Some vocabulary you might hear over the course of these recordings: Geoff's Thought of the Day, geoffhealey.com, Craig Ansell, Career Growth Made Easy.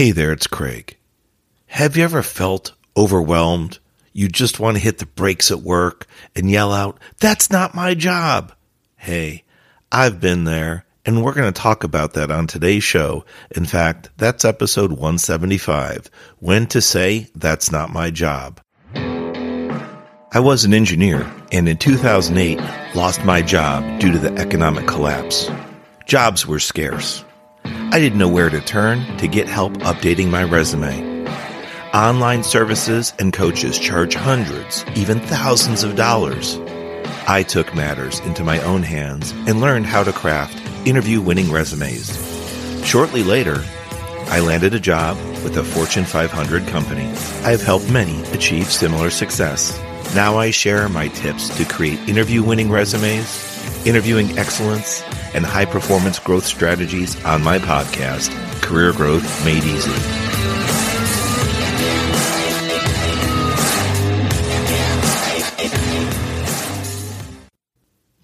Hey there, it's Craig. Have you ever felt overwhelmed? You just want to hit the brakes at work and yell out, "That's not my job." Hey, I've been there, and we're going to talk about that on today's show. In fact, that's episode 175, When to Say That's Not My Job. I was an engineer, and in 2008, lost my job due to the economic collapse. Jobs were scarce. I didn't know where to turn to get help updating my resume. Online services and coaches charge hundreds, even thousands of dollars. I took matters into my own hands and learned how to craft interview-winning resumes. Shortly later, I landed a job with a Fortune 500 company. I have helped many achieve similar success. Now I share my tips to create interview-winning resumes, interviewing excellence, and high-performance growth strategies on my podcast, Career Growth Made Easy.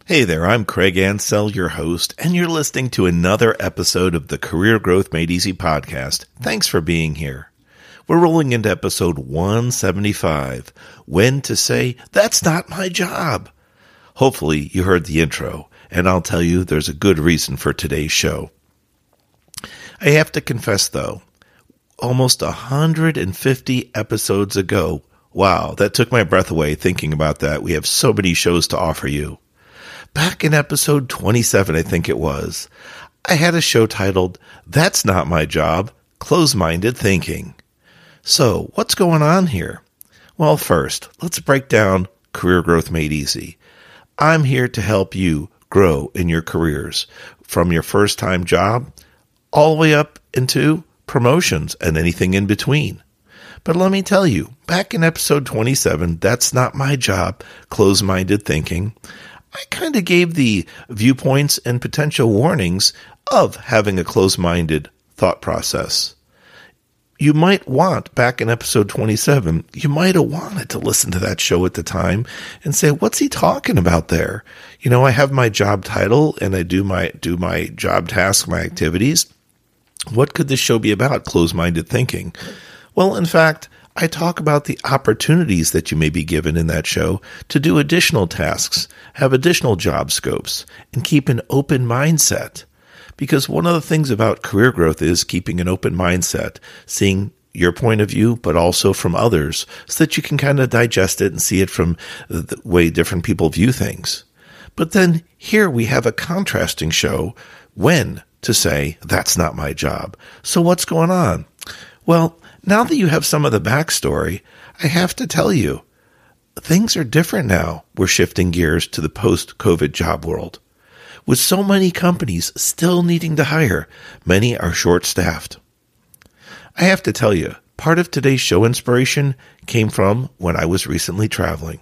Hey there, I'm Craig Ansell, your host, and you're listening to another episode of the Career Growth Made Easy podcast. Thanks for being here. We're rolling into episode 175, When to Say, That's Not My Job. Hopefully, you heard the intro, and I'll tell you there's a good reason for today's show. I have to confess, though, almost 150 episodes ago, wow, that took my breath away thinking about that. We have so many shows to offer you. Back in episode 27, I think it was, I had a show titled, That's Not My Job, Close-Minded Thinking. So, what's going on here? Well, first, let's break down Career Growth Made Easy. I'm here to help you grow in your careers, from your first-time job all the way up into promotions and anything in between. But let me tell you, back in episode 27, That's Not My Job, Close-Minded Thinking, I kind of gave the viewpoints and potential warnings of having a closed-minded thought process. You might want, back in episode 27, you might have wanted to listen to that show at the time and say, what's he talking about there? You know, I have my job title and I do my job task, my activities. What could this show be about, closed-minded thinking? Well, in fact, I talk about the opportunities that you may be given in that show to do additional tasks, have additional job scopes, and keep an open mindset. Because one of the things about career growth is keeping an open mindset, seeing your point of view, but also from others, so that you can kind of digest it and see it from the way different people view things. But then here we have a contrasting show, When to Say, That's Not My Job. So what's going on? Well, now that you have some of the backstory, I have to tell you, things are different now. We're shifting gears to the post-COVID job world. With so many companies still needing to hire, many are short-staffed. I have to tell you, part of today's show inspiration came from when I was recently traveling.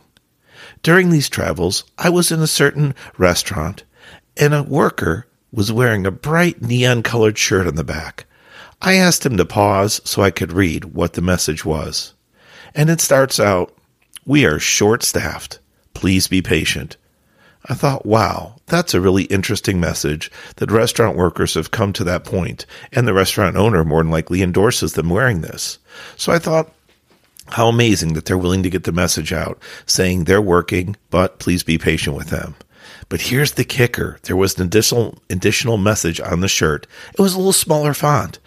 During these travels, I was in a certain restaurant, and a worker was wearing a bright neon-colored shirt on the back. I asked him to pause so I could read what the message was. And it starts out, "We are short-staffed. Please be patient." I thought, wow, that's a really interesting message that restaurant workers have come to that point, and the restaurant owner more than likely endorses them wearing this. So I thought, how amazing that they're willing to get the message out, saying they're working, but please be patient with them. But here's the kicker. There was an additional message on the shirt. It was a little smaller font.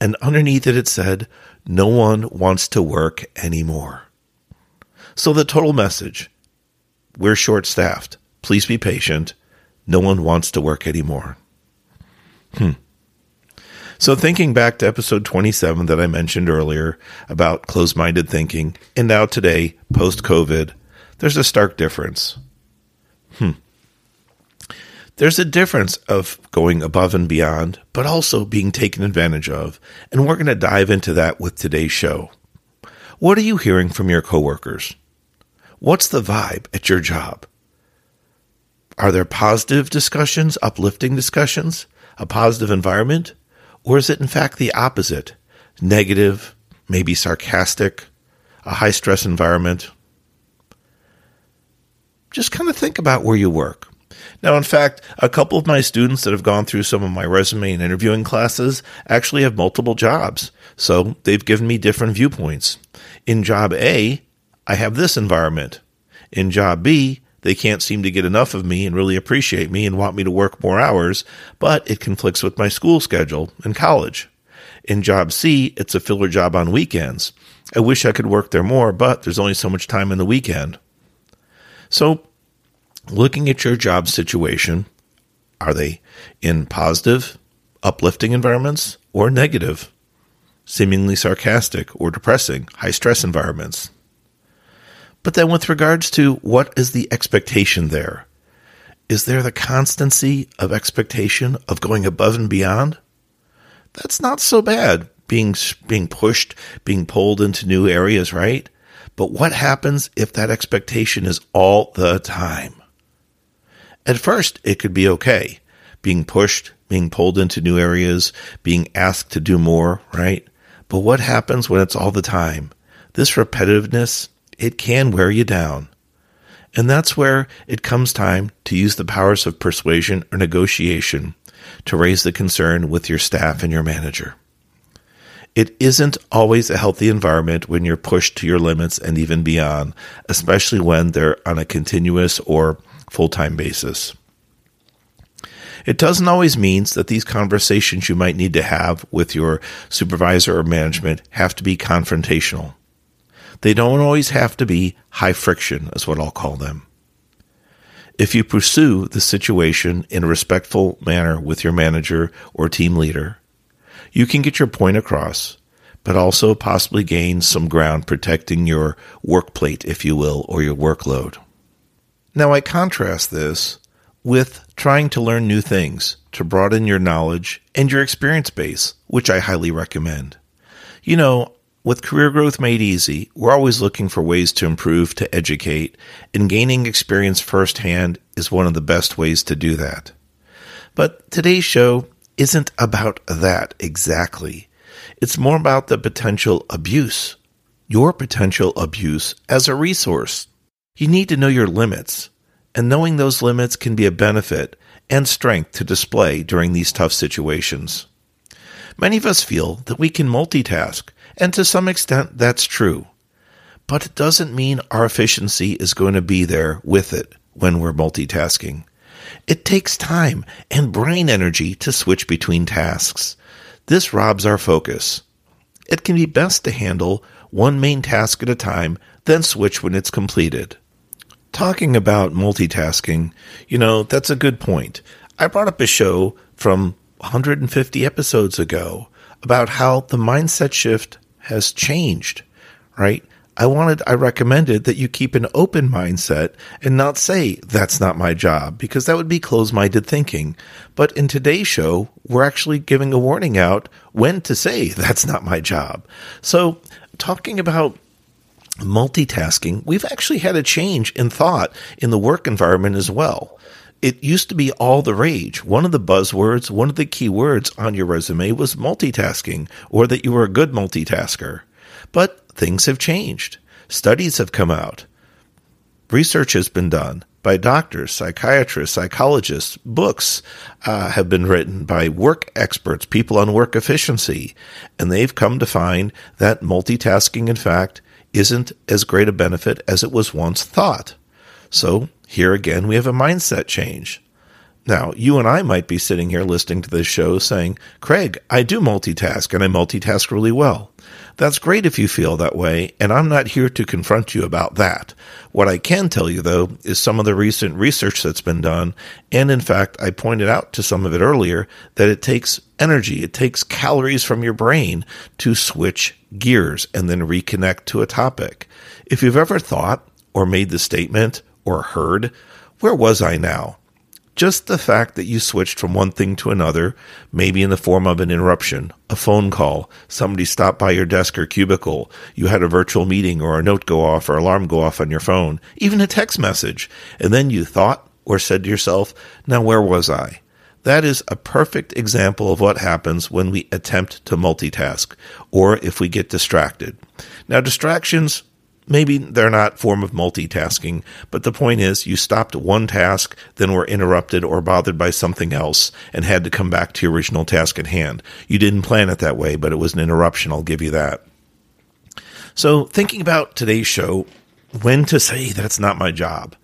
And underneath it, it said, "No one wants to work anymore." So the total message, we're short-staffed. Please be patient. No one wants to work anymore. So thinking back to episode 27 that I mentioned earlier about closed-minded thinking, and now today, post-COVID, there's a stark difference. There's a difference of going above and beyond, but also being taken advantage of, and we're going to dive into that with today's show. What are you hearing from your coworkers? What's the vibe at your job? Are there positive discussions, uplifting discussions, a positive environment? Or is it in fact the opposite? Negative, maybe sarcastic, a high-stress environment? Just kind of think about where you work. Now, in fact, a couple of my students that have gone through some of my resume and interviewing classes actually have multiple jobs, so they've given me different viewpoints. In job A, I have this environment. In job B, they can't seem to get enough of me and really appreciate me and want me to work more hours, but it conflicts with my school schedule and college. In job C, it's a filler job on weekends. I wish I could work there more, but there's only so much time in the weekend. So, looking at your job situation, are they in positive, uplifting environments or negative, seemingly sarcastic or depressing, high-stress environments? But then with regards to what is the expectation there? Is there the constancy of expectation of going above and beyond? That's not so bad, being pushed, being pulled into new areas, right? But what happens if that expectation is all the time? At first, it could be okay, being pushed, being pulled into new areas, being asked to do more, right? But what happens when it's all the time? This repetitiveness, it can wear you down. And that's where it comes time to use the powers of persuasion or negotiation to raise the concern with your staff and your manager. It isn't always a healthy environment when you're pushed to your limits and even beyond, especially when they're on a continuous or full-time basis. It doesn't always mean that these conversations you might need to have with your supervisor or management have to be confrontational. They don't always have to be high friction, is what I'll call them. If you pursue the situation in a respectful manner with your manager or team leader, you can get your point across, but also possibly gain some ground protecting your work plate, if you will, or your workload. Now, I contrast this with trying to learn new things to broaden your knowledge and your experience base, which I highly recommend. You know, with Career Growth Made Easy, we're always looking for ways to improve, to educate, and gaining experience firsthand is one of the best ways to do that. But today's show isn't about that exactly. It's more about the potential abuse, your potential abuse as a resource. You need to know your limits, and knowing those limits can be a benefit and strength to display during these tough situations. Many of us feel that we can multitask, and to some extent, that's true. But it doesn't mean our efficiency is going to be there with it when we're multitasking. It takes time and brain energy to switch between tasks. This robs our focus. It can be best to handle one main task at a time, then switch when it's completed. Talking about multitasking, you know, that's a good point. I brought up a show from 150 episodes ago about how the mindset shift has changed, right? I recommended that you keep an open mindset and not say, that's not my job, because that would be closed-minded thinking. But in today's show, we're actually giving a warning out when to say, that's not my job. So talking about multitasking, we've actually had a change in thought in the work environment as well. It used to be all the rage. One of the buzzwords, one of the key words on your resume was multitasking, or that you were a good multitasker. But things have changed. Studies have come out. Research has been done by doctors, psychiatrists, psychologists. Books have been written by work experts, people on work efficiency. And they've come to find that multitasking, in fact, isn't as great a benefit as it was once thought. So here again, we have a mindset change. Now, you and I might be sitting here listening to this show saying, Craig, I do multitask and I multitask really well. That's great if you feel that way, and I'm not here to confront you about that. What I can tell you, though, is some of the recent research that's been done, and in fact, I pointed out to some of it earlier, that it takes energy, it takes calories from your brain to switch gears and then reconnect to a topic. If you've ever thought or made the statement, or heard, where was I now? Just the fact that you switched from one thing to another, maybe in the form of an interruption, a phone call, somebody stopped by your desk or cubicle, you had a virtual meeting or a note go off or alarm go off on your phone, even a text message, and then you thought or said to yourself, now where was I? That is a perfect example of what happens when we attempt to multitask or if we get distracted. Now, distractions Maybe they're not form of multitasking, but the point is you stopped one task, then were interrupted or bothered by something else and had to come back to your original task at hand. You didn't plan it that way, but it was an interruption. I'll give you that. So thinking about today's show, when to say that's not my job.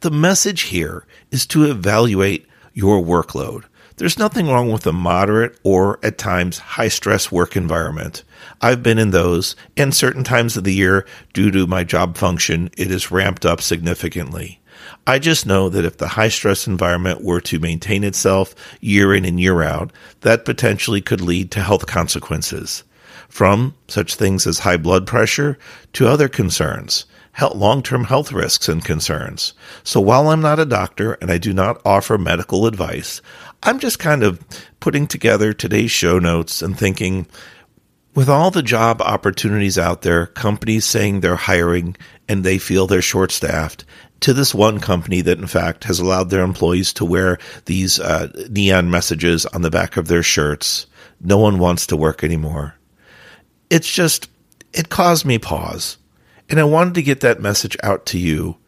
The message here is to evaluate your workload. There's nothing wrong with a moderate or, at times, high-stress work environment. I've been in those, and certain times of the year, due to my job function, it is ramped up significantly. I just know that if the high-stress environment were to maintain itself year in and year out, that potentially could lead to health consequences, from such things as high blood pressure to other concerns. Long-term health risks and concerns. So while I'm not a doctor and I do not offer medical advice, I'm just kind of putting together today's show notes and thinking, with all the job opportunities out there, companies saying they're hiring and they feel they're short-staffed, to this one company that, in fact, has allowed their employees to wear these neon messages on the back of their shirts, no one wants to work anymore. It caused me pause. And I wanted to get that message out to you,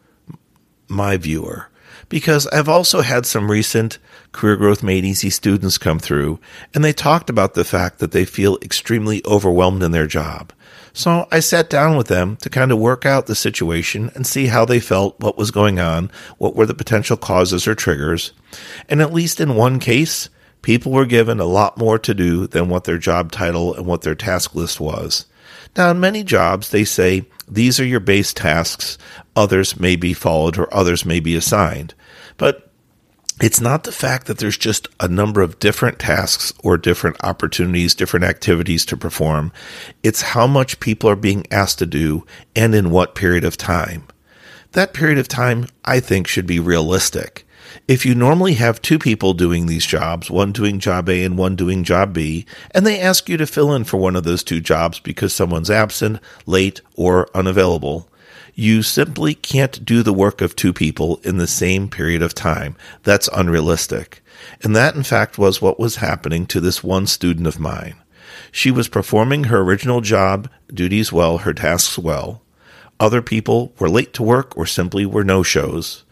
my viewer, because I've also had some recent Career Growth Made Easy students come through, and they talked about the fact that they feel extremely overwhelmed in their job. So I sat down with them to kind of work out the situation and see how they felt, what was going on, what were the potential causes or triggers. And at least in one case, people were given a lot more to do than what their job title and what their task list was. Now, in many jobs, they say, these are your base tasks, others may be followed or others may be assigned. But it's not the fact that there's just a number of different tasks or different opportunities, different activities to perform. It's how much people are being asked to do and in what period of time. That period of time, I think, should be realistic. If you normally have two people doing these jobs, one doing job A and one doing job B, and they ask you to fill in for one of those two jobs because someone's absent, late, or unavailable, you simply can't do the work of two people in the same period of time. That's unrealistic. And that, in fact, was what was happening to this one student of mine. She was performing her original job duties well, her tasks well. Other people were late to work or simply were no-shows.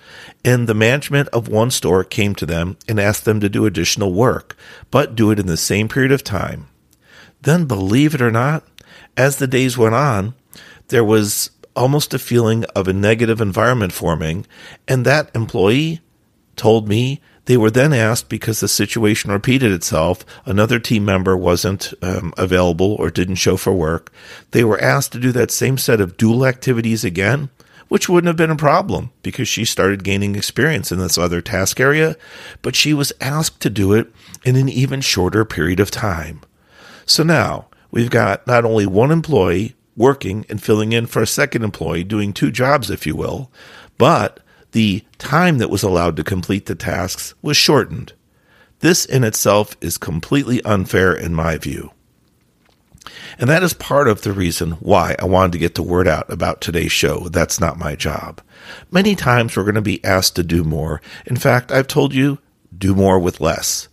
And the management of one store came to them and asked them to do additional work, but do it in the same period of time. Then, believe it or not, as the days went on, there was almost a feeling of a negative environment forming, and that employee told me they were then asked, because the situation repeated itself, another team member wasn't available or didn't show for work, they were asked to do that same set of dual activities again, which wouldn't have been a problem because she started gaining experience in this other task area, but she was asked to do it in an even shorter period of time. So now we've got not only one employee working and filling in for a second employee, doing two jobs, if you will, but the time that was allowed to complete the tasks was shortened. This in itself is completely unfair in my view. And that is part of the reason why I wanted to get the word out about today's show, That's Not My Job. Many times we're going to be asked to do more. In fact, I've told you, do more with less.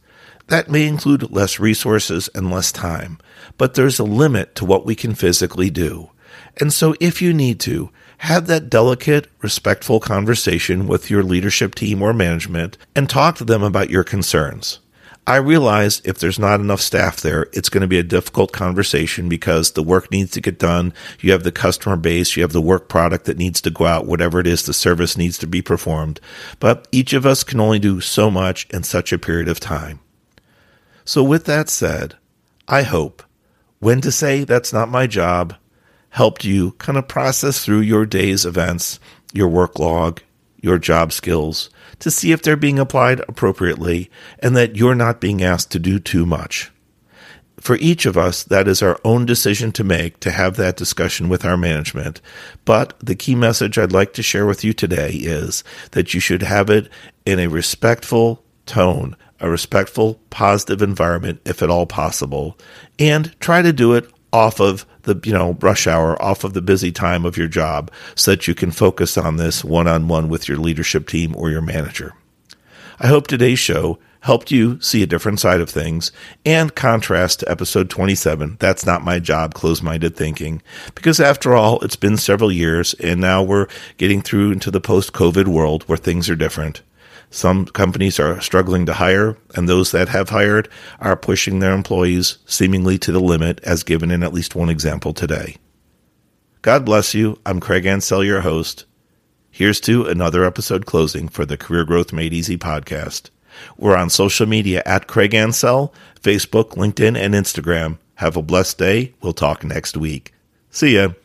That may include less resources and less time, but there's a limit to what we can physically do. And so if you need to, have that delicate, respectful conversation with your leadership team or management and talk to them about your concerns. I realize if there's not enough staff there, it's going to be a difficult conversation because the work needs to get done. You have the customer base, you have the work product that needs to go out, whatever it is, the service needs to be performed. But each of us can only do so much in such a period of time. So with that said, I hope when to say that's not my job helped you kind of process through your day's events, your work log, your job skills, to see if they're being applied appropriately and that you're not being asked to do too much. For each of us, that is our own decision to make, to have that discussion with our management. But the key message I'd like to share with you today is that you should have it in a respectful tone, a respectful, positive environment, if at all possible, and try to do it off of the rush hour, off of the busy time of your job, so that you can focus on this one-on-one with your leadership team or your manager. I hope today's show helped you see a different side of things, and contrast to episode 27, That's Not My Job, Closed-Minded Thinking, because after all, it's been several years, and now we're getting through into the post-COVID world where things are different. Some companies are struggling to hire, and those that have hired are pushing their employees seemingly to the limit, as given in at least one example today. God bless you. I'm Craig Ansell, your host. Here's to another episode closing for the Career Growth Made Easy podcast. We're on social media at Craig Ansell, Facebook, LinkedIn, and Instagram. Have a blessed day. We'll talk next week. See ya.